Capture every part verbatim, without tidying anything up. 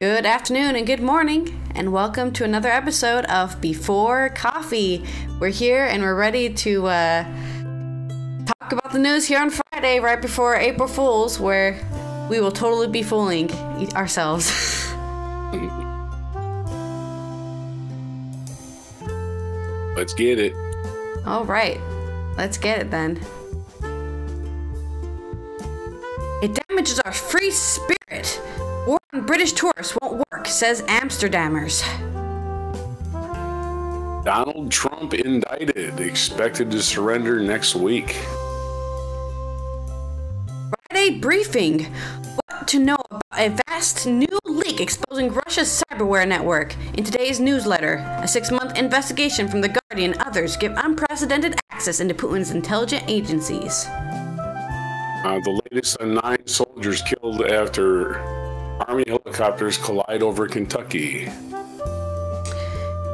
Good afternoon and good morning, and welcome to another episode of Before Coffee. We're here and we're ready to uh, talk about the news here on Friday, right before April Fools, where we will totally be fooling ourselves. Let's get it. All right, let's get it then. It damages our free spirit. War on British tourists won't work, says Amsterdammers. Donald Trump indicted, expected to surrender next week. Friday briefing. What to know about a vast new leak exposing Russia's cyberware network. In today's newsletter, a six-month investigation from The Guardian and others give unprecedented access into Putin's intelligence agencies. Uh, the latest on nine soldiers killed after Army helicopters collide over Kentucky.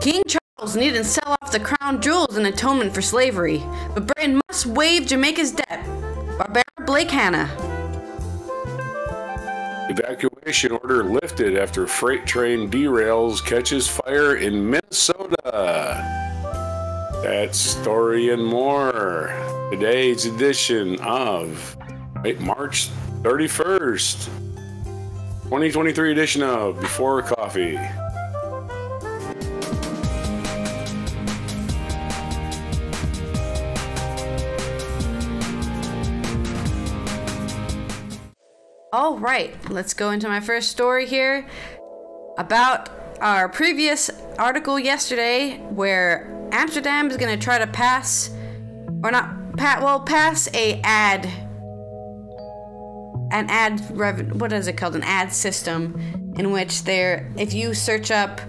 King Charles needn't sell off the crown jewels in atonement for slavery, but Britain must waive Jamaica's debt. Barbara Blake Hannah. Evacuation order lifted after freight train derails, catches fire in Minnesota. That story and more. Today's edition of March thirty-first. twenty twenty-three edition of Before Coffee. All right, let's go into my first story here about our previous article yesterday, where Amsterdam is going to try to pass, or not, pat well, pass a ad. An ad revenue, what is it called? An ad system, in which they're, if you search up,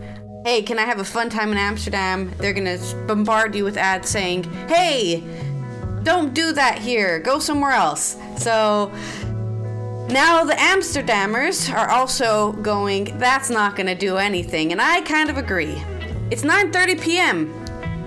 hey, can I have a fun time in Amsterdam? They're gonna bombard you with ads saying, hey, don't do that here, go somewhere else. So now the Amsterdammers are also going, that's not gonna do anything, and I kind of agree. It's nine thirty p.m.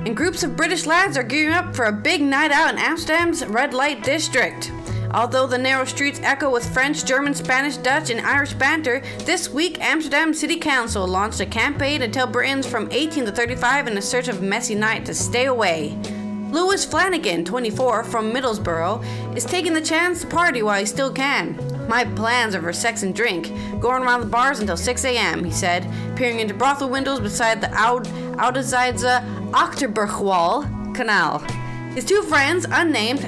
and groups of British lads are gearing up for a big night out in Amsterdam's red light district. Although the narrow streets echo with French, German, Spanish, Dutch, and Irish banter, this week Amsterdam City Council launched a campaign to tell Britons from eighteen to thirty-five in a search of messy night to stay away. Lewis Flanagan, twenty-four, from Middlesbrough, is taking the chance to party while he still can. My plans are for sex and drink, going around the bars until six a.m., he said, peering into brothel windows beside the Oudezijdse Achterbergwal Canal. His two friends, unnamed,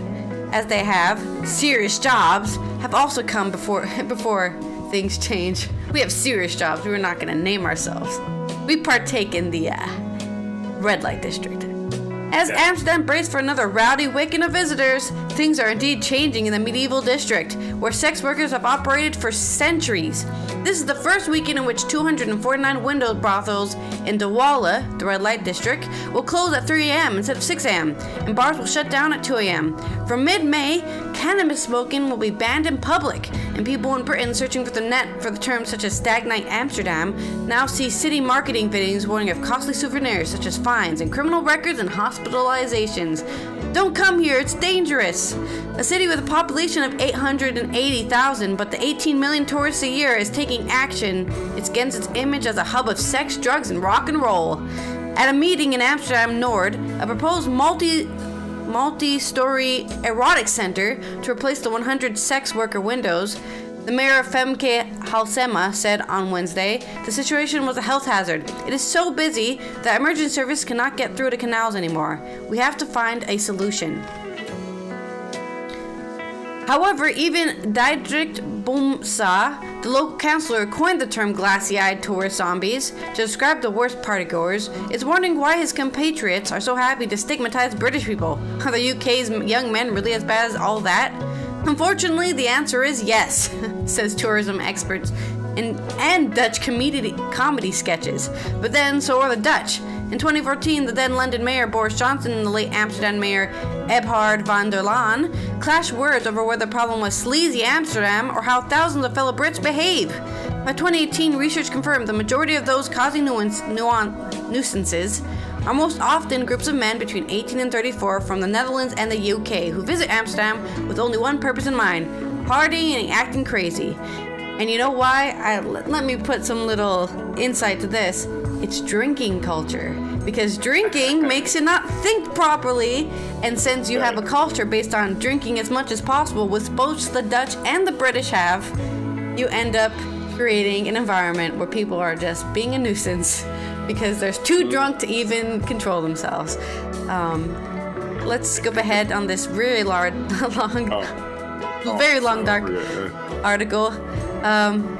as they have serious jobs, have also come before before things change. We have serious jobs. We're not going to name ourselves. We partake in the uh, red light district. As yeah. Amsterdam braced for another rowdy weekend of visitors, things are indeed changing in the medieval district, where sex workers have operated for centuries. This is the first weekend in which two hundred forty-nine window brothels in De Wallen, the red light district, will close at three a.m. instead of six a.m., and bars will shut down at two a.m. From mid-May, cannabis smoking will be banned in public, and people in Britain searching for the net for the terms such as Stagnite Amsterdam now see city marketing videos warning of costly souvenirs such as fines and criminal records and hospitalizations. Don't come here, it's dangerous! A city with a population of eight hundred eighty thousand, but the eighteen million tourists a year, is taking action. It's against its image as a hub of sex, drugs, and rock and roll. At a meeting in Amsterdam Noord, a proposed multi, multi-story erotic center to replace the one hundred sex worker windows, the mayor Femke Halsema said on Wednesday, the situation was a health hazard. It is so busy that emergency service cannot get through the canals anymore. We have to find a solution. However, even Dietrich Boomsa, the local councillor who coined the term glassy-eyed tourist zombies to describe the worst partygoers, is wondering why his compatriots are so happy to stigmatize British people. Are the U K's young men really as bad as all that? Unfortunately, the answer is yes, says tourism experts, and, and Dutch comedy, comedy sketches. But then, so are the Dutch. In twenty fourteen, the then London Mayor Boris Johnson and the late Amsterdam Mayor Eberhard van der Laan clashed words over whether the problem was sleazy Amsterdam or how thousands of fellow Brits behave. By twenty eighteen, research confirmed the majority of those causing nuance, nuance, nuisances are most often groups of men between eighteen and thirty-four from the Netherlands and the U K who visit Amsterdam with only one purpose in mind, partying and acting crazy. And you know why? I, let me put some little insight to this. It's drinking culture. Because drinking makes you not think properly, and since you have a culture based on drinking as much as possible, which both the Dutch and the British have, you end up creating an environment where people are just being a nuisance because they're too drunk to even control themselves. Um, let's skip ahead on this really large, long, oh. Oh, very long, dark yeah. article. Um,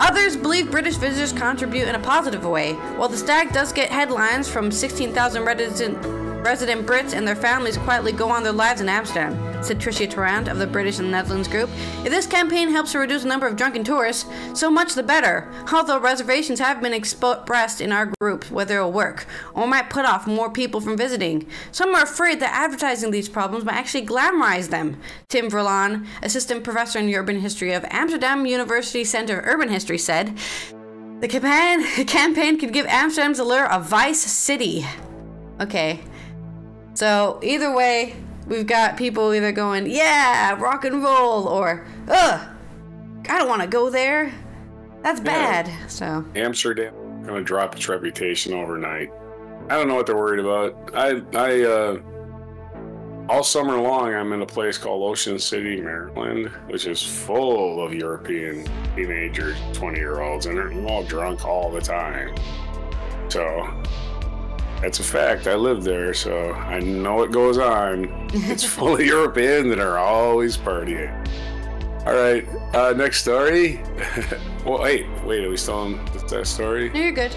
Others believe British visitors contribute in a positive way. While the stag does get headlines from sixteen thousand resident, resident Brits and their families quietly go on their lives in Amsterdam, said Tricia Tarrant of the British and Netherlands group. If this campaign helps to reduce the number of drunken tourists, so much the better, although reservations have been expressed in our group whether it will work or might put off more people from visiting. Some are afraid that advertising these problems might actually glamorize them. Tim Verlaan, assistant professor in urban history of Amsterdam University Center of Urban History, said, The campaign, campaign could give Amsterdam's allure a vice city. Okay. So either way, we've got people either going, yeah, rock and roll, or, ugh, I don't want to go there. That's bad. Yeah. So Amsterdam going to drop its reputation overnight. I don't know what they're worried about. I, I, uh, all summer long, I'm in a place called Ocean City, Maryland, which is full of European teenagers, twenty-year-olds, and they're all drunk all the time. So... that's a fact. I live there, so I know what goes on. It's full of Europeans that are always partying. All right, uh, next story. well, wait, wait, are we still on that story? No, you're good.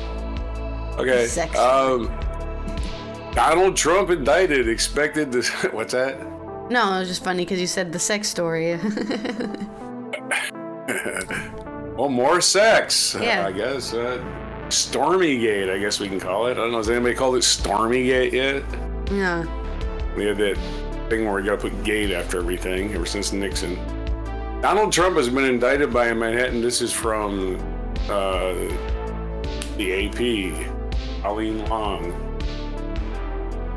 Okay. Sexy. Um, Donald Trump indicted, expected to. What's that? No, it was just funny because you said the sex story. well, more sex, yeah. I guess. Uh, Stormygate, I guess we can call it. I don't know. Has anybody called it Stormygate yet? Yeah. We had that thing where we got to put gate after everything ever since Nixon. Donald Trump has been indicted by Manhattan. This is from uh, the A P. Colleen Long.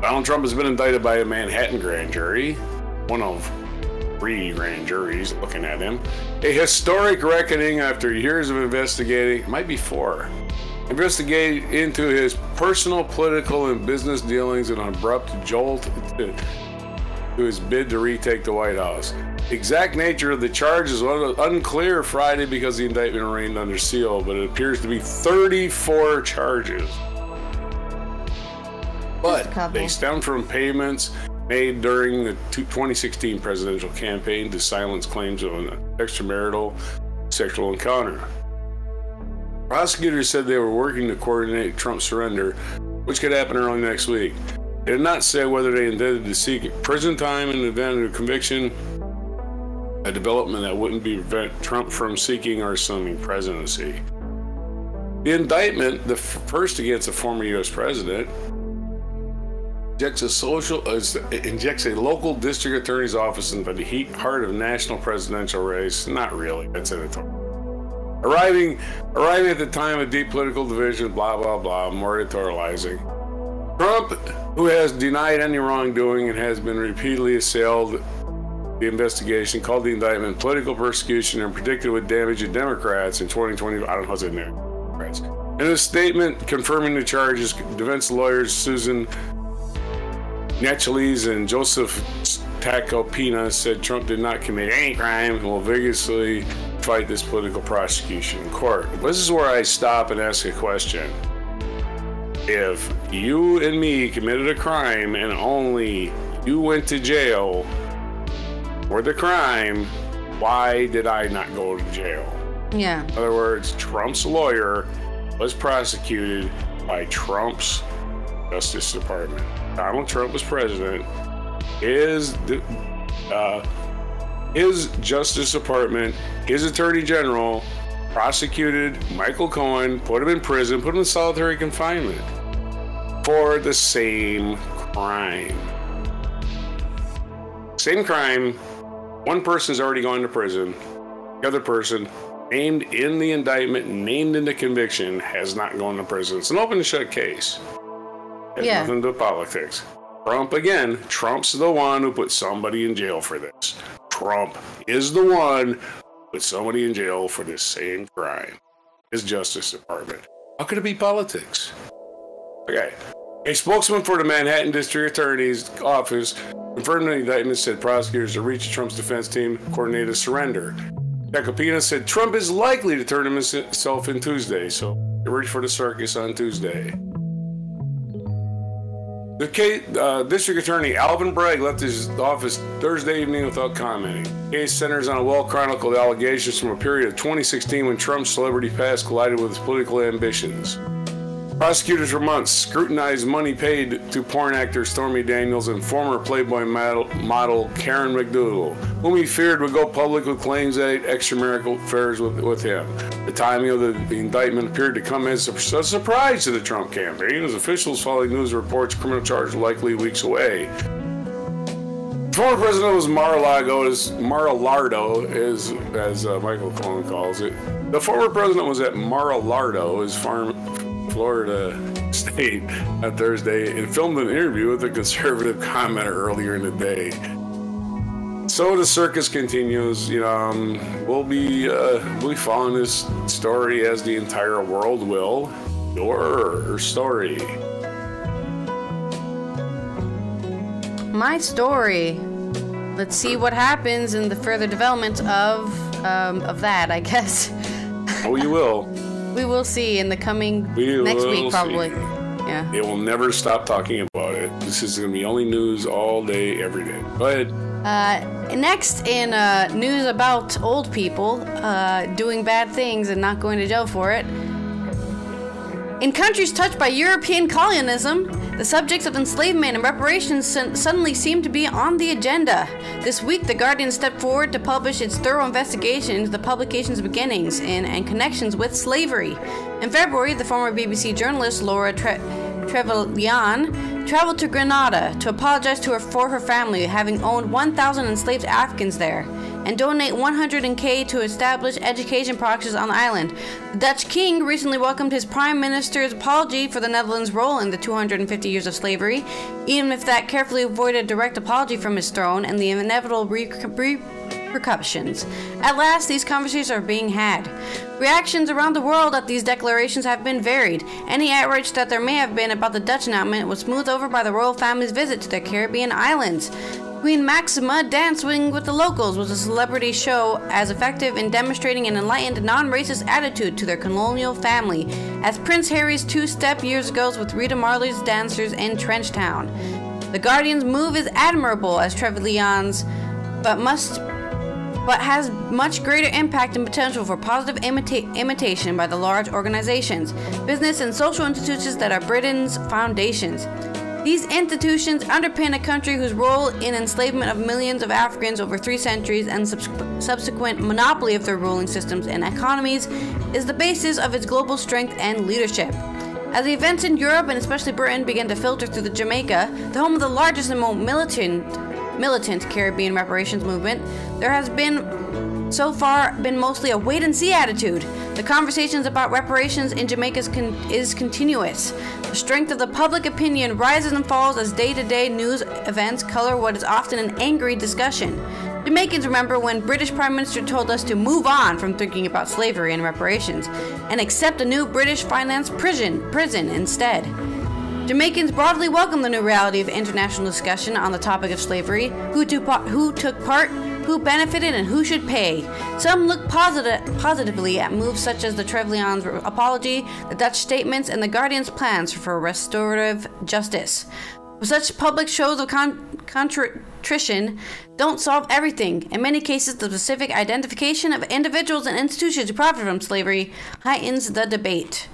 Donald Trump has been indicted by a Manhattan grand jury. One of three grand juries looking at him. A historic reckoning after years of investigating. It might be four. Investigate into his personal, political, and business dealings, an abrupt jolt to, to his bid to retake the White House. The exact nature of the charge is unclear Friday because the indictment remained under seal, but it appears to be thirty-four charges. But they stem from payments made during the twenty sixteen presidential campaign to silence claims of an extramarital sexual encounter. Prosecutors said they were working to coordinate Trump's surrender, which could happen early next week. They did not say whether they intended to seek prison time in the event of conviction, a development that wouldn't prevent Trump from seeking or assuming presidency. The indictment, the first against a former U S president, injects a, social, uh, injects a local district attorney's office into the heat heart of national presidential race. Not really, that's editorial. Arriving, arriving at the time of deep political division, blah, blah, blah, more editorializing. Trump, who has denied any wrongdoing and has been repeatedly assailed the investigation, called the indictment political persecution and predicted it would damage the Democrats in twenty twenty. I don't know what's in there. In a statement confirming the charges, defense lawyers Susan Natchelis and Joseph Tacopina said Trump did not commit any crime and will vigorously fight this political prosecution in court. This is where I stop and ask a question. If you and me committed a crime and only you went to jail for the crime, why did I not go to jail? Yeah. In other words, Trump's lawyer was prosecuted by Trump's Justice Department. Donald Trump was president. His, uh, his Justice Department, his Attorney General, prosecuted Michael Cohen, put him in prison, put him in solitary confinement for the same crime. Same crime. One person's already gone to prison. The other person, named in the indictment, named in the conviction, has not gone to prison. It's an open and shut case. It has yeah. nothing to do with politics. Trump, again, Trump's the one who put somebody in jail for this. Trump is the one with somebody in jail for this same crime. His Justice Department. How could it be politics? Okay. A spokesman for the Manhattan District Attorney's Office confirmed the indictment, said prosecutors to reach Trump's defense team coordinated a surrender. Tacopina said Trump is likely to turn himself in Tuesday, so they reached for the circus on Tuesday. The case, uh, District Attorney Alvin Bragg left his office Thursday evening without commenting. The case centers on a well-chronicled allegations from a period of twenty sixteen when Trump's celebrity past collided with his political ambitions. Prosecutors for months scrutinized money paid to porn actor Stormy Daniels and former Playboy model, model Karen McDougal, whom he feared would go public with claims that extramarital affairs with, with him. The timing of the, the indictment appeared to come as a surprise to the Trump campaign, as officials following news reports criminal charges likely weeks away. The former president was Mar-a-Lago, as Mar-a-Lardo, as, as uh, Michael Cohen calls it. The former president was at Mar-a-Lardo, his farm. Florida State on Thursday and filmed an interview with a conservative commenter earlier in the day. So the circus continues. You know, um, we'll be uh, we'll be following this story as the entire world will. Your story. My story. Let's see what happens in the further development of um, of that, I guess. Oh, you will. We will see in the coming we next week, probably. See. Yeah. They will never stop talking about it. This is going to be only news all day, every day. Go ahead. Uh, next, in uh, news about old people uh, doing bad things and not going to jail for it. In countries touched by European colonialism, the subjects of enslavement and reparations suddenly seem to be on the agenda. This week, The Guardian stepped forward to publish its thorough investigation into the publication's beginnings and, and connections with slavery. In February, the former B B C journalist Laura Tre- Trevelyan traveled to Grenada to apologize to her, for her family, having owned one thousand enslaved Africans there, and donate one hundred thousand dollars to establish education practices on the island. The Dutch king recently welcomed his prime minister's apology for the Netherlands' role in the two hundred fifty years of slavery, even if that carefully avoided direct apology from his throne and the inevitable repercussions. At last, these conversations are being had. Reactions around the world at these declarations have been varied. Any outrage that there may have been about the Dutch announcement was smoothed over by the royal family's visit to the Caribbean islands. Queen Maxima Dancing with the Locals was a celebrity show as effective in demonstrating an enlightened, non-racist attitude to their colonial family as Prince Harry's two-step years ago with Rita Marley's dancers in Trenchtown. The Guardian's move is admirable as Trevelyan's, but must, but has much greater impact and potential for positive imita- imitation by the large organizations, business, and social institutions that are Britain's foundations. These institutions underpin a country whose role in enslavement of millions of Africans over three centuries and subs- subsequent monopoly of their ruling systems and economies is the basis of its global strength and leadership. As the events in Europe and especially Britain began to filter through the Jamaica, the home of the largest and most militant, militant Caribbean reparations movement, there has been so far been mostly a wait-and-see attitude. The conversations about reparations in Jamaica is, con- is continuous. The strength of the public opinion rises and falls as day-to-day news events color what is often an angry discussion. Jamaicans remember when British Prime Minister told us to move on from thinking about slavery and reparations and accept a new British finance prison, prison instead. Jamaicans broadly welcome the new reality of international discussion on the topic of slavery, who, to po- who took part, who benefited, and who should pay. Some look posit- positively at moves such as the Trevelyan's apology, the Dutch statements, and the Guardian's plans for restorative justice. Such public shows of con- contrition don't solve everything. In many cases, the specific identification of individuals and institutions who profit from slavery heightens the debate.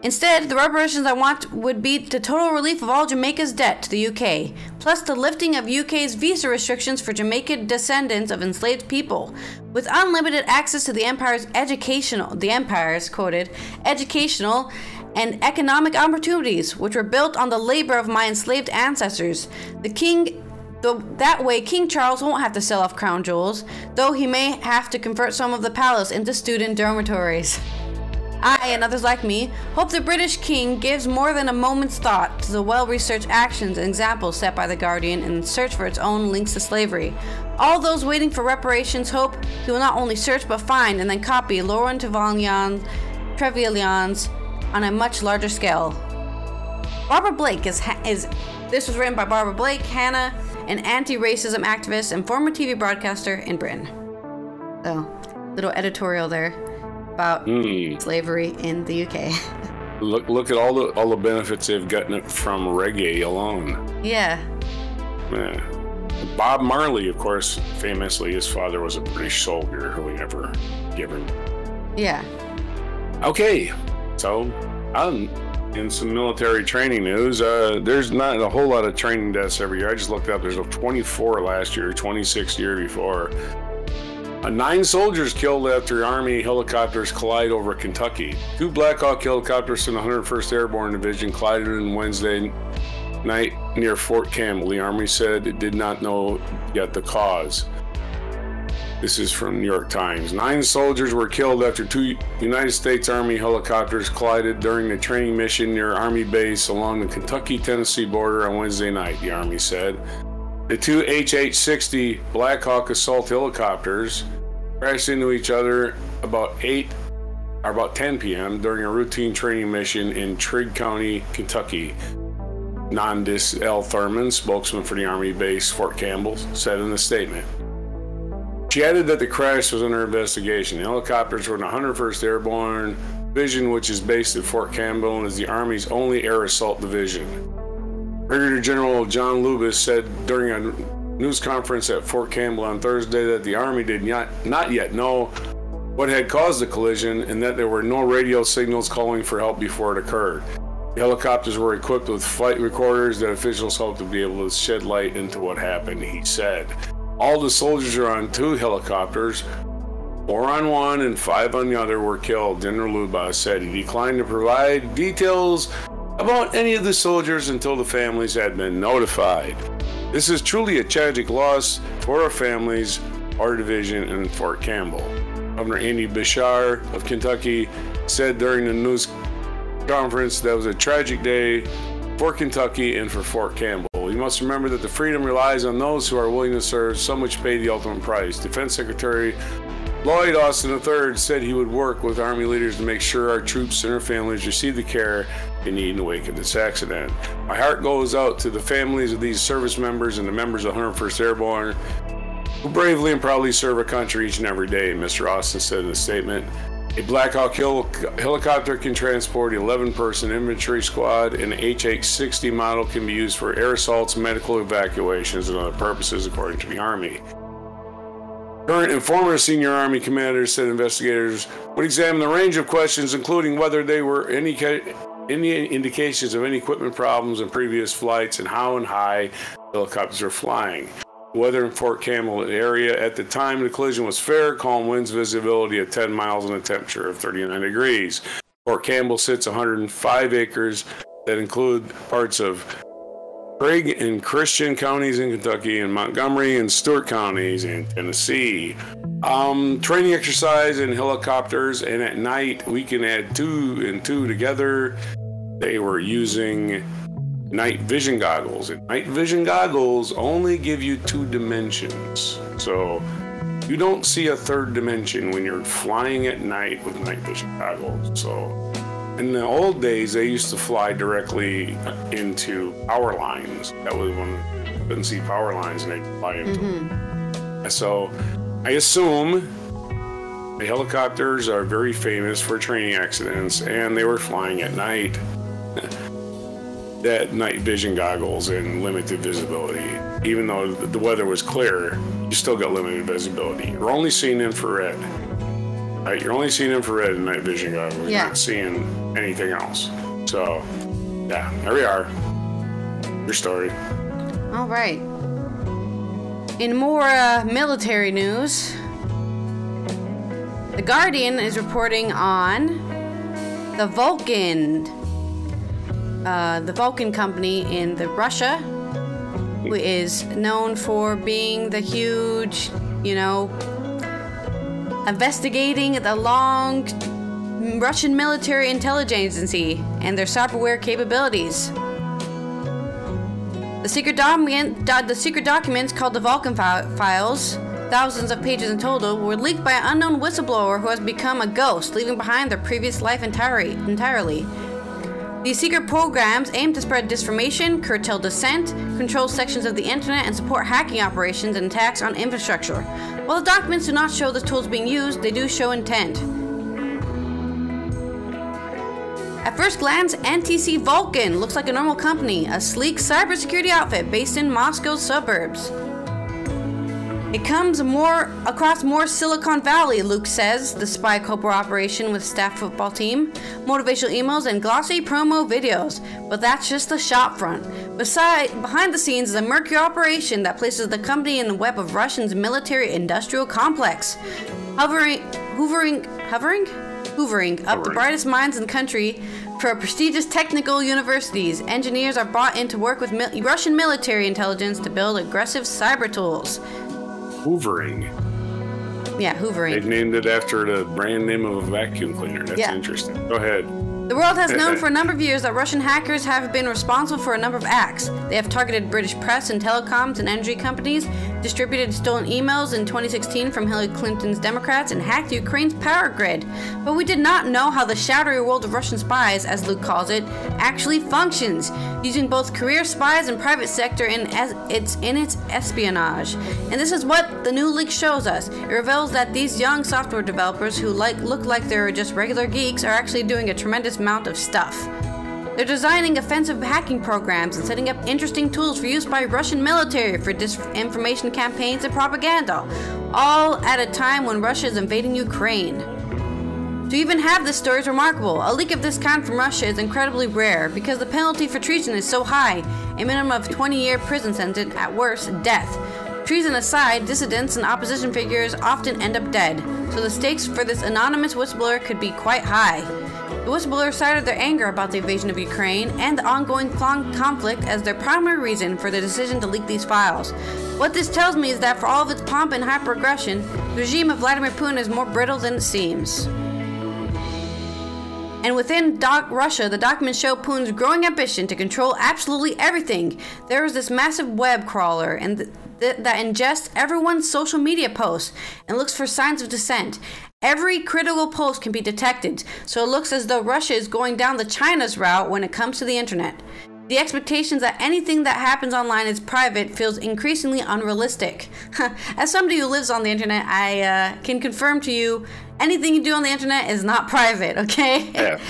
Instead, the reparations I want would be the total relief of all Jamaica's debt to the U K, plus the lifting of U K's visa restrictions for Jamaican descendants of enslaved people, with unlimited access to the empire's educational, the empire's quoted, educational and economic opportunities, which were built on the labor of my enslaved ancestors. The king. Though that way, King Charles won't have to sell off crown jewels, though he may have to convert some of the palace into student dormitories. I, and others like me, hope the British King gives more than a moment's thought to the well-researched actions and examples set by The Guardian in search for its own links to slavery. All those waiting for reparations hope he will not only search but find and then copy Laura Trevelyan's on a much larger scale. Barbara Blake is, ha- is, this was written by Barbara Blake Hannah, an anti-racism activist and former T V broadcaster in Britain. So, little editorial there about mm. slavery in the U K. Look, look at all the all the benefits they've gotten from reggae alone. Yeah. Yeah. Bob Marley, of course, famously, his father was a British soldier who we never given. Yeah. Okay, so I'm. In some military training news, uh, there's not a whole lot of training deaths every year. I just looked up. There's twenty-four last year, twenty-six the year before. Uh, nine soldiers killed after Army helicopters collide over Kentucky. Two Black Hawk helicopters from the one hundred first Airborne Division collided on Wednesday night near Fort Campbell. The Army said it did not know yet the cause. This is from New York Times. Nine soldiers were killed after two United States Army helicopters collided during a training mission near Army base along the Kentucky-Tennessee border on Wednesday night, the Army said. The two H H sixty Black Hawk assault helicopters crashed into each other about eight or about ten p.m. during a routine training mission in Trigg County, Kentucky. Nandis L. Thurman, spokesman for the Army base Fort Campbell, said in a statement. She added that the crash was under investigation. The helicopters were in the one hundred first Airborne Division, which is based at Fort Campbell and is the Army's only air assault division. Brigadier General John Lubis said during a news conference at Fort Campbell on Thursday that the Army did not, not yet know what had caused the collision and that there were no radio signals calling for help before it occurred. The helicopters were equipped with flight recorders that officials hoped to be able to shed light into what happened, he said. All the soldiers are on two helicopters, four on one and five on the other were killed, General Lubas said. He declined to provide details about any of the soldiers until the families had been notified. This is truly a tragic loss for our families, our division, and Fort Campbell. Governor Andy Beshear of Kentucky said during the news conference that was a tragic day for Kentucky and for Fort Campbell. We must remember that the freedom relies on those who are willing to serve, some which pay the ultimate price. Defense Secretary Lloyd Austin the third said he would work with Army leaders to make sure our troops and their families receive the care they need in the wake of this accident. My heart goes out to the families of these service members and the members of one hundred first Airborne who bravely and proudly serve our country each and every day, Mister Austin said in a statement. A Black Hawk hel- helicopter can transport an eleven-person infantry squad, and an H H sixty model can be used for air assaults, medical evacuations, and other purposes, according to the Army. Current and former senior Army commanders said investigators would examine the range of questions, including whether there were any, any indications of any equipment problems in previous flights and how and high helicopters are flying. Weather in Fort Campbell area at the time the collision was fair, calm winds, visibility of ten miles, and a temperature of thirty-nine degrees. Fort Campbell sits one hundred five acres that include parts of Craig and Christian counties in Kentucky and Montgomery and Stewart counties in Tennessee. Um, training exercise in helicopters, and at night we can add two and two together. They were using night vision goggles, and night vision goggles only give you two dimensions, so you don't see a third dimension when you're flying at night with night vision goggles. So in the old days they used to fly directly into power lines. That was when you couldn't see power lines and they'd fly into mm-hmm. them. So I assume the helicopters are very famous for training accidents, and they were flying at night. That night vision goggles and limited visibility. Even though the weather was clear, you still got limited visibility. You're only seeing infrared. Right? You're only seeing infrared in night vision goggles. Yeah. You're not seeing anything else. So, yeah, there we are. Your story. All right. In more uh, military news, The Guardian is reporting on the Vulcan. Uh, the Vulcan company in the Russia, who is known for being the huge, you know, investigating the long from Russian military intelligence agency and their cyberware capabilities. The secret, document, the secret documents called the Vulcan Files, thousands of pages in total, were leaked by an unknown whistleblower who has become a ghost, leaving behind their previous life entirely. entirely. These secret programs aim to spread disinformation, curtail dissent, control sections of the internet, and support hacking operations and attacks on infrastructure. While the documents do not show the tools being used, they do show intent. At first glance, N T C Vulcan looks like a normal company, a sleek cybersecurity outfit based in Moscow's suburbs. It comes more across more Silicon Valley, Luke says, the spy cooperation with staff football team, motivational emails, and glossy promo videos. But that's just the shop front. Beside, behind the scenes is a Mercury operation that places the company in the web of Russia's military-industrial complex, hovering, hoovering, hovering, hoovering up the brightest minds in the country for prestigious technical universities. Engineers are brought in to work with mil- Russian military intelligence to build aggressive cyber tools. Hoovering. Yeah, hoovering. They named it after the brand name of a vacuum cleaner. That's yeah. interesting. Go ahead. The world has known for a number of years that Russian hackers have been responsible for a number of acts. They have targeted British press and telecoms and energy companies, distributed stolen emails in twenty sixteen from Hillary Clinton's Democrats, and hacked Ukraine's power grid. But we did not know how the shadowy world of Russian spies, as Luke calls it, actually functions, using both career spies and private sector in es- its in its espionage. And this is what the new leak shows us. It reveals that these young software developers who like look like they're just regular geeks are actually doing a tremendous amount of stuff. They're designing offensive hacking programs and setting up interesting tools for use by Russian military for disinformation campaigns and propaganda, all at a time when Russia is invading Ukraine. To even have this story is remarkable. A leak of this kind from Russia is incredibly rare because the penalty for treason is so high, a minimum of twenty-year prison sentence, at worst, death. Treason aside, dissidents and opposition figures often end up dead, so the stakes for this anonymous whistleblower could be quite high. The whistleblowers cited their anger about the invasion of Ukraine and the ongoing conflict as their primary reason for their decision to leak these files. What this tells me is that for all of its pomp and hyper-aggression, the regime of Vladimir Putin is more brittle than it seems. And within doc- Russia, the documents show Putin's growing ambition to control absolutely everything. There is this massive web crawler and th- th- that ingests everyone's social media posts and looks for signs of dissent. Every critical post can be detected, so it looks as though Russia is going down the China's route when it comes to the internet. The expectations that anything that happens online is private feels increasingly unrealistic. As somebody who lives on the internet, I uh, can confirm to you, anything you do on the internet is not private, okay? Yeah.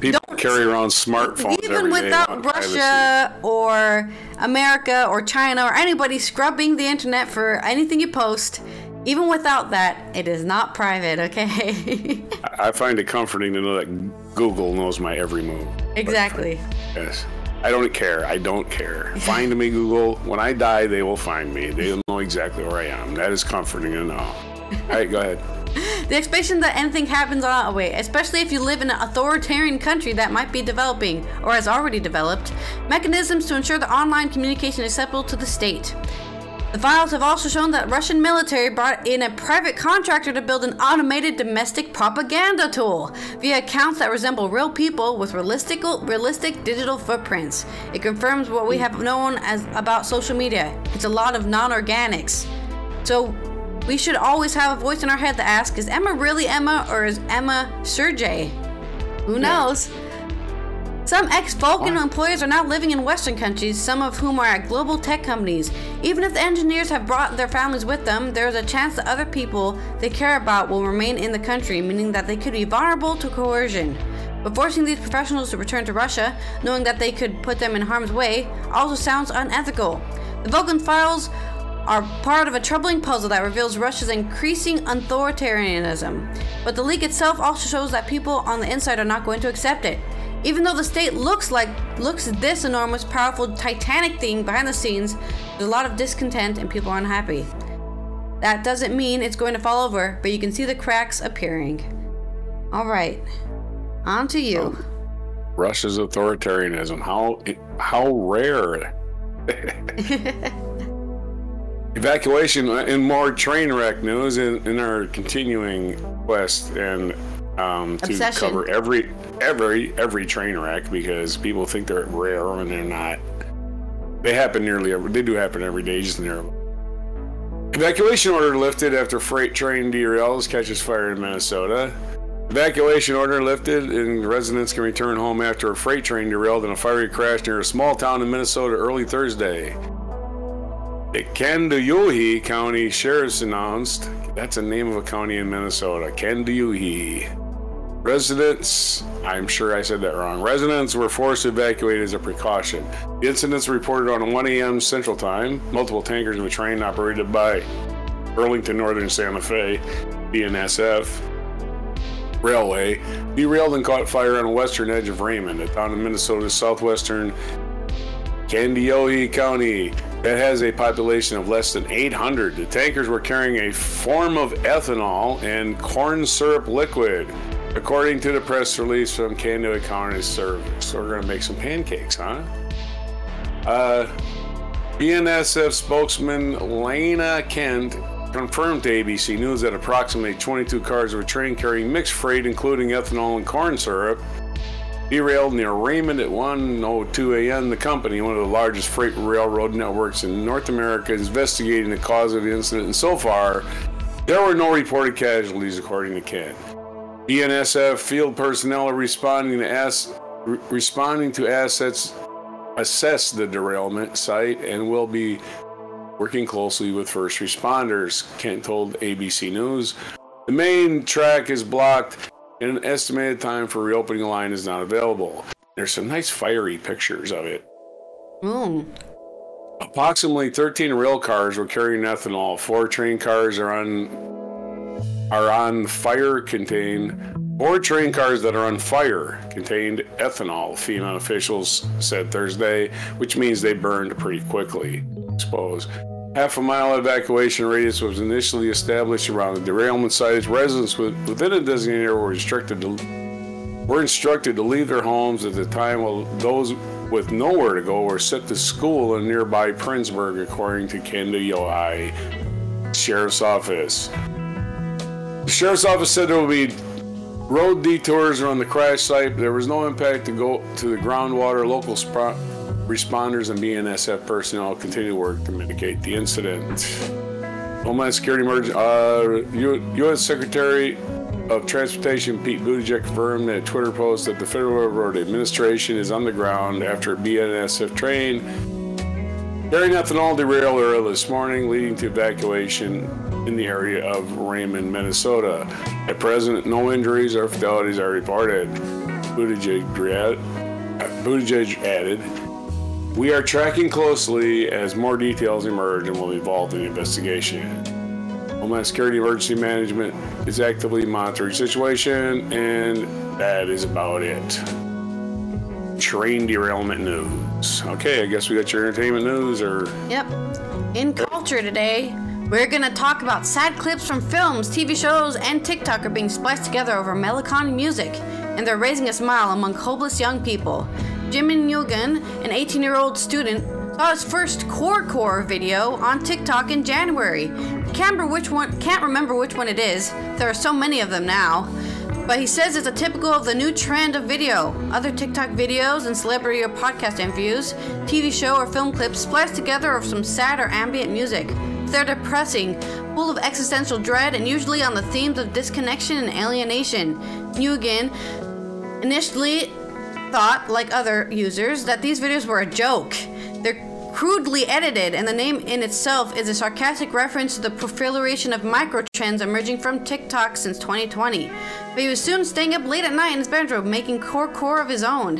People Don't, carry around smartphones even every without day Russia privacy. Or America or China or anybody scrubbing the internet for anything you post. Even without that, it is not private, okay? I find it comforting to know that Google knows my every move. Exactly. But, yes. I don't care. I don't care. Find me, Google. When I die, they will find me. They know exactly where I am. That is comforting to know. All right, go ahead. The expectation that anything happens on away, especially if you live in an authoritarian country that might be developing, or has already developed, mechanisms to ensure that online communication is acceptable to the state. The files have also shown that Russian military brought in a private contractor to build an automated domestic propaganda tool via accounts that resemble real people with realistic, realistic digital footprints. It confirms what we have known as about social media. It's a lot of non-organics. So we should always have a voice in our head that asks, is Emma really Emma or is Emma Sergey? Who knows? Yeah. Some ex-Vulcan employees are now living in Western countries, some of whom are at global tech companies. Even if the engineers have brought their families with them, there is a chance that other people they care about will remain in the country, meaning that they could be vulnerable to coercion. But forcing these professionals to return to Russia, knowing that they could put them in harm's way, also sounds unethical. The Vulcan files are part of a troubling puzzle that reveals Russia's increasing authoritarianism. But the leak itself also shows that people on the inside are not going to accept it. Even though the state looks like looks this enormous, powerful, titanic thing behind the scenes, there's a lot of discontent and people are unhappy. That doesn't mean it's going to fall over, but you can see the cracks appearing. All right, on to you. Oh, Russia's authoritarianism. How how rare. Evacuation and more train wreck news in, in our continuing quest and um, to Obsession. cover every every every train wreck, because people think they're rare and they're not. They happen nearly every. They do happen every day, just in their evacuation order lifted after freight train derails, catches fire in Minnesota. Evacuation order lifted and residents can return home after a freight train derailed in a fiery crash near a small town in Minnesota early Thursday. The Kandiyohi County Sheriff's announced, that's the name of a county in Minnesota, Kandiyohi. Residents, I'm sure I said that wrong, residents were forced to evacuate as a precaution. The incidents reported on one a.m. Central Time. Multiple tankers of a train operated by Burlington Northern Santa Fe, B N S F. Railway derailed and caught fire on the western edge of Raymond, a town in Minnesota's southwestern Kandiyohi County that has a population of less than eight hundred. The tankers were carrying a form of ethanol and corn syrup liquid, according to the press release from Kandiyohi County Service. So we're going to make some pancakes, huh? Uh, B N S F spokesman Lena Kent confirmed to A B C News that approximately twenty-two cars of a train carrying mixed freight, including ethanol and corn syrup, derailed near Raymond at one oh two a.m. The company, one of the largest freight railroad networks in North America, is investigating the cause of the incident, and so far, there were no reported casualties, according to Kent. B N S F field personnel are responding to, ass, re- responding to assets, assess the derailment site, and will be working closely with first responders, Kent told A B C News. The main track is blocked, and an estimated time for reopening the line is not available. There's some nice fiery pictures of it. Mm. Approximately thirteen rail cars were carrying ethanol. Four train cars are on are on fire contained. Four train cars that are on fire contained ethanol, FEMA officials said Thursday, which means they burned pretty quickly. Exposed. Half a mile evacuation radius was initially established around the derailment sites. Residents within a designated area were instructed to were instructed to leave their homes at the time, while those with nowhere to go were sent to school in nearby Princeburg, according to Kandiyohi Sheriff's Office. The Sheriff's Office said there will be road detours around the crash site. There was no impact to go to the groundwater. Local spot. Responders and B N S F personnel continue to work to mitigate the incident. Homeland Security emergency. Uh, U S Secretary of Transportation Pete Buttigieg confirmed in a Twitter post that the Federal Railroad Administration is on the ground after a B N S F train carrying ethanol derailed earlier this morning, leading to evacuation in the area of Raymond, Minnesota. At present, no injuries or fatalities are reported. Buttigieg, Buttigieg added. We are tracking closely as more details emerge and will be involved in the investigation. Homeland Security Emergency Management is actively monitoring the situation, and that is about it. Train derailment news. Okay, I guess we got your entertainment news, or... Yep. In culture today, we're going to talk about sad clips from films, T V shows, and TikTok are being spliced together over melancholy music, and they're raising a smile among hopeless young people. Jimin Yoongun, an eighteen-year-old student, saw his first core-core video on TikTok in January. Can't remember which one, can't remember which one it is. There are so many of them now. But he says it's a typical of the new trend of video. Other TikTok videos and celebrity or podcast interviews, T V show or film clips spliced together of some sad or ambient music. They're depressing, full of existential dread, and usually on the themes of disconnection and alienation. Yoongun initially thought, like other users, that these videos were a joke. They're crudely edited, and the name in itself is a sarcastic reference to the proliferation of microtrends emerging from TikTok since twenty twenty. But he was soon staying up late at night in his bedroom, making core core of his own.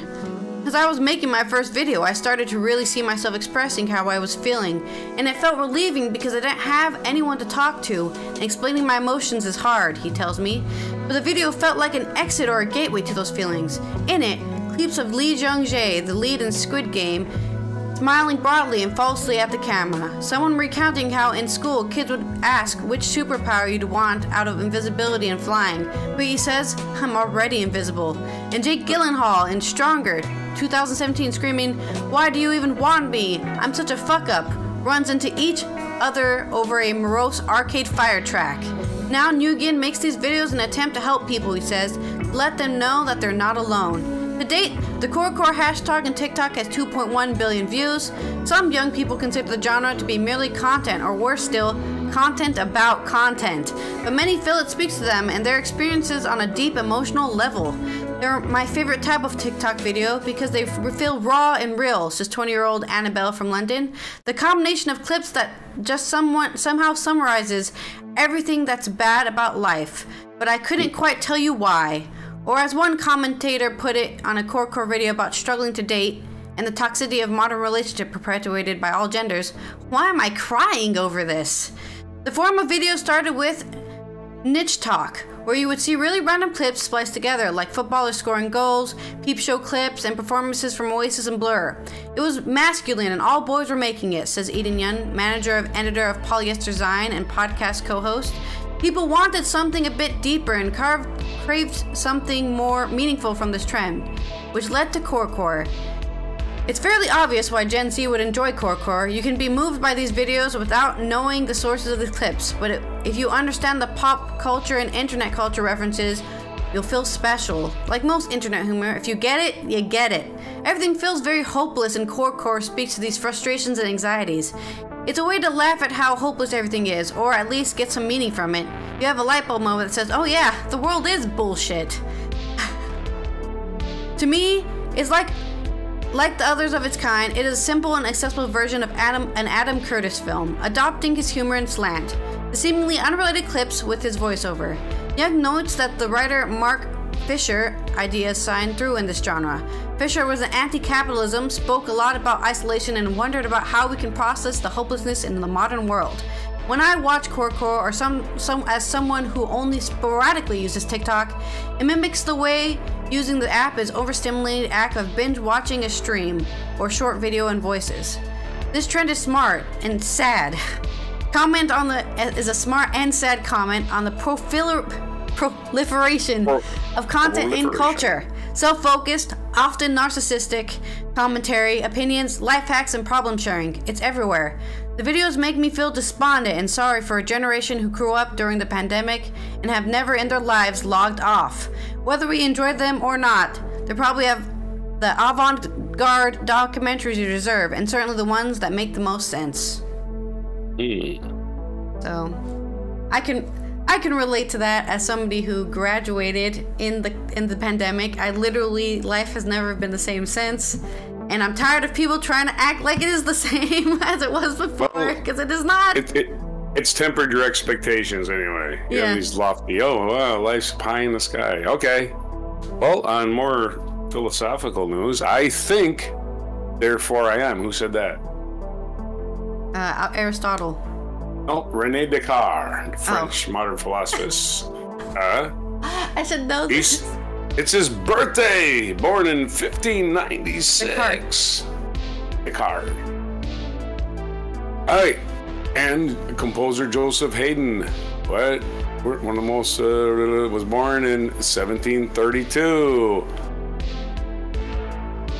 As I was making my first video, I started to really see myself expressing how I was feeling, and it felt relieving because I didn't have anyone to talk to, and explaining my emotions is hard, he tells me. But the video felt like an exit or a gateway to those feelings. In it, clips of Lee Jung-jae, the lead in Squid Game, smiling broadly and falsely at the camera. Someone recounting how in school kids would ask which superpower you'd want out of invisibility and flying, but he says, I'm already invisible. And Jake Gyllenhaal in Stronger, twenty seventeen, screaming, why do you even want me? I'm such a fuck up, runs into each other over a morose arcade fire track. Now Nguyen makes these videos in an attempt to help people, he says. Let them know that they're not alone. To date, the Korokor hashtag on TikTok has two point one billion views. Some young people consider the genre to be merely content, or worse still, content about content. But many feel it speaks to them and their experiences on a deep emotional level. They're my favorite type of TikTok video because they feel raw and real, says twenty-year-old Annabelle from London. The combination of clips that just someone, somehow summarizes everything that's bad about life, but I couldn't quite tell you why. Or as one commentator put it on a Korokor video about struggling to date and the toxicity of modern relationship perpetuated by all genders, why am I crying over this? The form of video started with niche talk, where you would see really random clips spliced together, like footballers scoring goals, peep show clips, and performances from Oasis and Blur. It was masculine and all boys were making it, says Eden Yun, manager of editor of Polyester Zine and podcast co-host. People wanted something a bit deeper and carved, craved something more meaningful from this trend, which led to Korokor. It's fairly obvious why Gen Z would enjoy Korokor. You can be moved by these videos without knowing the sources of the clips, but it, if you understand the pop culture and internet culture references, you'll feel special. Like most internet humor, if you get it, you get it. Everything feels very hopeless, and Korokor speaks to these frustrations and anxieties. It's a way to laugh at how hopeless everything is, or at least get some meaning from it. You have a light bulb moment that says, oh yeah, the world is bullshit. To me, it's like Like the others of its kind, it is a simple and accessible version of Adam, an Adam Curtis film, adopting his humor and slant, the seemingly unrelated clips with his voiceover. Young notes that the writer Mark Fisher ideas shine through in this genre. Fisher was an anti-capitalism, spoke a lot about isolation, and wondered about how we can process the hopelessness in the modern world. When I watch Korokor, or some, some as someone who only sporadically uses TikTok, it mimics the way using the app is overstimulated act of binge watching a stream or short video and voices. This trend is smart and sad. Comment on the is a smart and sad comment on the profiler, proliferation of content in culture. Self-focused, often narcissistic commentary, opinions, life hacks, and problem sharing. It's everywhere. The videos make me feel despondent and sorry for a generation who grew up during the pandemic and have never in their lives logged off. Whether we enjoy them or not, they probably have the avant-garde documentaries you deserve, and certainly the ones that make the most sense. Yeah. So, I can I can relate to that as somebody who graduated in the in the pandemic. I literally life has never been the same since. And I'm tired of people trying to act like it is the same as it was before, because well, it is not. It, it, it's tempered your expectations anyway. You yeah. know, these lofty, oh, wow, life's pie in the sky. Okay. Well, on more philosophical news, I think, therefore I am. Who said that? Uh, Aristotle. No, René Descartes, French oh. modern philosopher. uh, I should know this. It's his birthday, born in fifteen ninety-six. Descartes. All right, and composer Joseph Haydn, what? One of the most, uh, was born in seventeen thirty-two.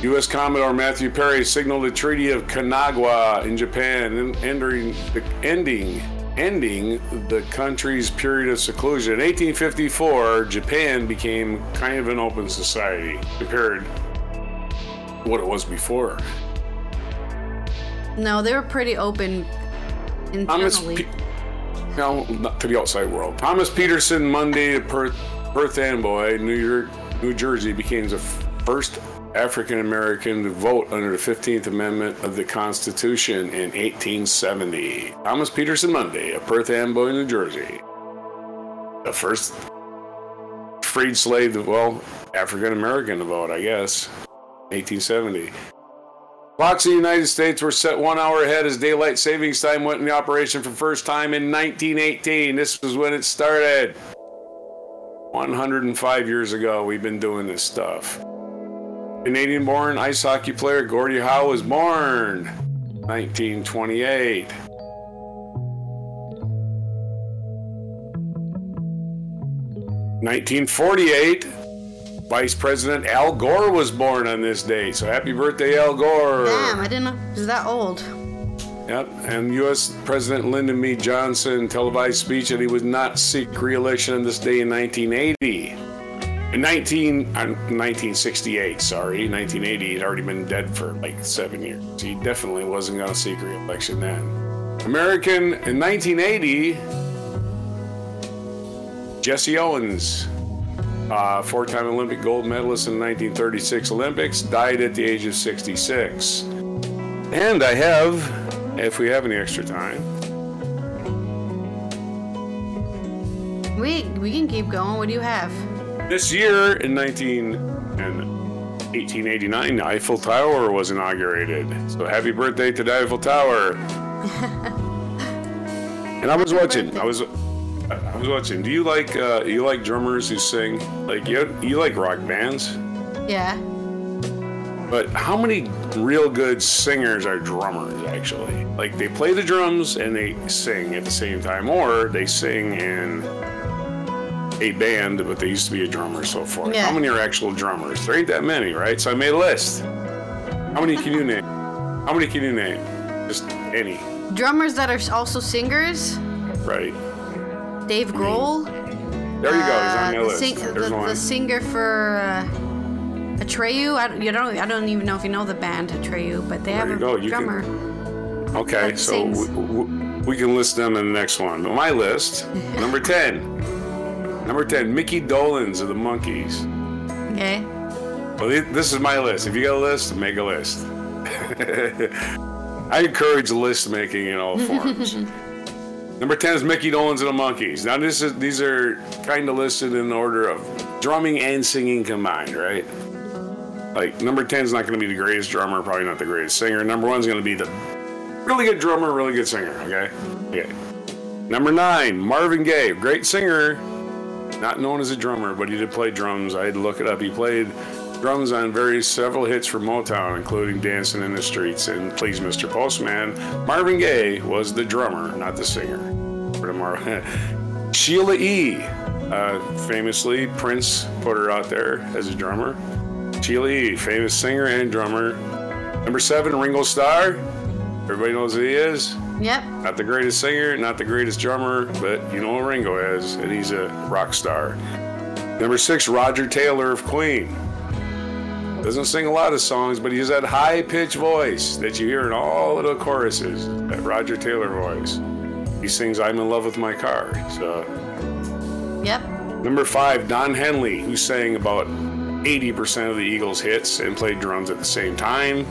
U S Commodore Matthew Perry signaled the Treaty of Kanagawa in Japan, ending, ending ending the country's period of seclusion. In eighteen fifty-four, Japan became kind of an open society compared to what it was before. No, they were pretty open internally. Pe no, not to the outside world. Thomas Peterson Monday, a Perth, Perth Amboy, New York, New Jersey, became the first African-American to vote under the fifteenth Amendment of the Constitution in eighteen seventy. Thomas Peterson Monday, a Perth Amboy, New Jersey. The first freed slave to, well, African-American to vote, I guess, eighteen seventy. Clocks in the United States were set one hour ahead as daylight savings time went into operation for the first time in nineteen eighteen. This was when it started. one hundred five years ago, we've been doing this stuff. Canadian-born ice hockey player Gordie Howe was born nineteen twenty-eight. nineteen forty-eight, Vice President Al Gore was born on this day. So happy birthday, Al Gore. Damn, I didn't know he was that old. Yep, and U S President Lyndon B. Johnson televised speech that he would not seek re-election on this day in nineteen eighty. In nineteen, uh, nineteen sixty-eight, sorry, nineteen eighty, he'd already been dead for like seven years. He definitely wasn't going to seek re-election then. American, in nineteen eighty, Jesse Owens, uh, four-time Olympic gold medalist in the nineteen thirty-six Olympics, died at the age of sixty-six. And I have, if we have any extra time. Wait, we can keep going. What do you have? This year, in nineteen, and eighteen eighty-nine, the Eiffel Tower was inaugurated. So happy birthday to the Eiffel Tower. And I was watching. I was... I was watching. Do you like uh, you like drummers who sing? Like you you like rock bands? Yeah. But how many real good singers are drummers actually? Like they play the drums and they sing at the same time, or they sing in a band, but they used to be a drummer, so forth. Yeah. How many are actual drummers? There ain't that many, right? So I made a list. How many can you name? How many can you name? Just any. Drummers that are also singers? Right. Dave Grohl. There you go. He's on my uh, list. Sing, the, the singer for uh, Atreyu. I you don't. I don't even know if you know the band Atreyu, but they there have you a go. drummer. You can, okay, so we, we, we can list them in the next one. But my list, number ten. Number ten, Mickey Dolenz of the Monkees. Okay. Well, this is my list. If you got a list, make a list. I encourage list making in all forms. Number ten is Mickey Dolenz and the Monkees. Now, this is, these are kind of listed in order of drumming and singing combined, right? Like, number ten is not going to be the greatest drummer, probably not the greatest singer. Number one is going to be the really good drummer, really good singer, okay? Okay. Number nine, Marvin Gaye, great singer, not known as a drummer, but he did play drums. I had to look it up. He played drums on various several hits for Motown, including Dancing in the Streets and Please Mister Postman. Marvin Gaye was the drummer, not the singer. For tomorrow. Sheila E. Uh, famously, Prince put her out there as a drummer. Sheila E., famous singer and drummer. Number seven, Ringo Starr. Everybody knows who he is. Yep. Not the greatest singer, not the greatest drummer, but you know who Ringo is, and he's a rock star. Number six, Roger Taylor of Queen. Doesn't sing a lot of songs, but he has that high-pitched voice that you hear in all of the choruses, that Roger Taylor voice. He sings I'm in Love with My Car. So. Yep. Number five, Don Henley, who sang about eighty percent of the Eagles' hits and played drums at the same time.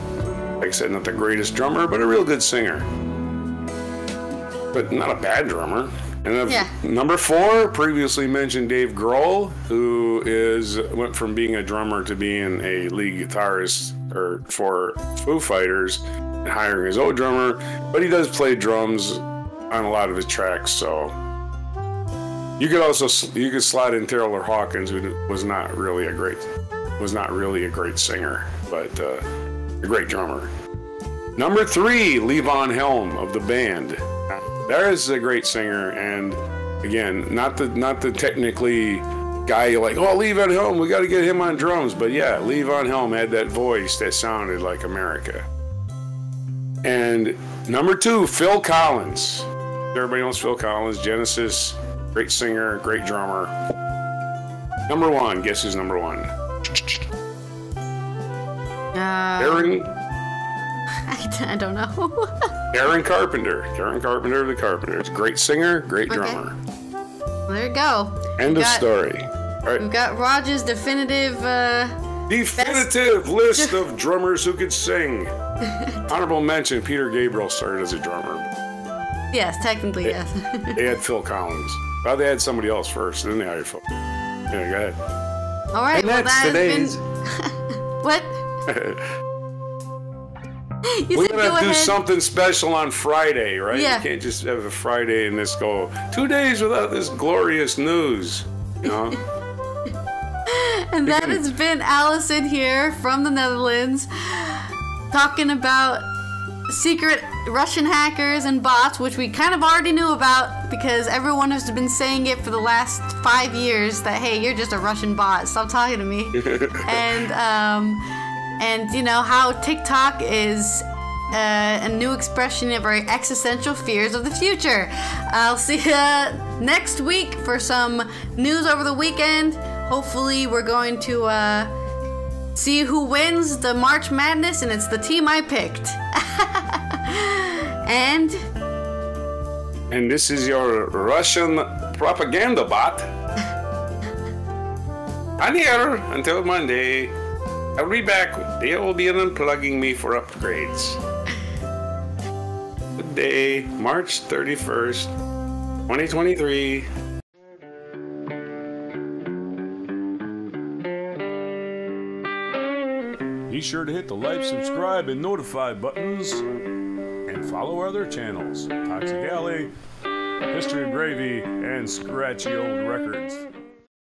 Like I said, not the greatest drummer, but a real good singer. But not a bad drummer. And yeah. Number four, previously mentioned Dave Grohl, who is went from being a drummer to being a lead guitarist or for Foo Fighters and hiring his own drummer, but he does play drums on a lot of his tracks. So you could also you could slide in Taylor Hawkins, who was not really a great was not really a great singer, but uh, a great drummer. Number three, Levon Helm of the Band. There is a great singer, and again, not the not the technically guy you're like, oh, Levon Helm, we got to get him on drums. But yeah, Levon Helm had that voice that sounded like America. And number two, Phil Collins. Everybody knows Phil Collins, Genesis, great singer, great drummer. Number one, guess who's number one? Uh... Aaron. I don't know. Karen Carpenter. Karen Carpenter of the Carpenters. Great singer, great drummer. Okay. Well, there you go. End we of got, story. All right. We've got Roger's definitive... Uh, definitive best... list of drummers who could sing. Honorable mention, Peter Gabriel started as a drummer. Yes, technically, they, yes. They had Phil Collins. Well, they had somebody else first, then they hired Phil. Yeah, go ahead. All right, and well, that's that today's... Been... What? You We're gonna do ahead. something special on Friday, right? Yeah. You can't just have a Friday and this go two days without this glorious news, you know? And that has been Allison here from the Netherlands talking about secret Russian hackers and bots, which we kind of already knew about because everyone has been saying it for the last five years that, hey, you're just a Russian bot. Stop talking to me. and, um... And, you know, how TikTok is uh, a new expression of our existential fears of the future. I'll see you next week for some news over the weekend. Hopefully we're going to uh, see who wins the March Madness, and it's the team I picked. and... And this is your Russian propaganda bot. I'm here until Monday. I'll be back. They will be unplugging me for upgrades. Good day, March thirty-first, twenty twenty-three. Be sure to hit the like, subscribe, and notify buttons, and follow our other channels, Toxic Alley, History of Gravy, and Scratchy Old Records.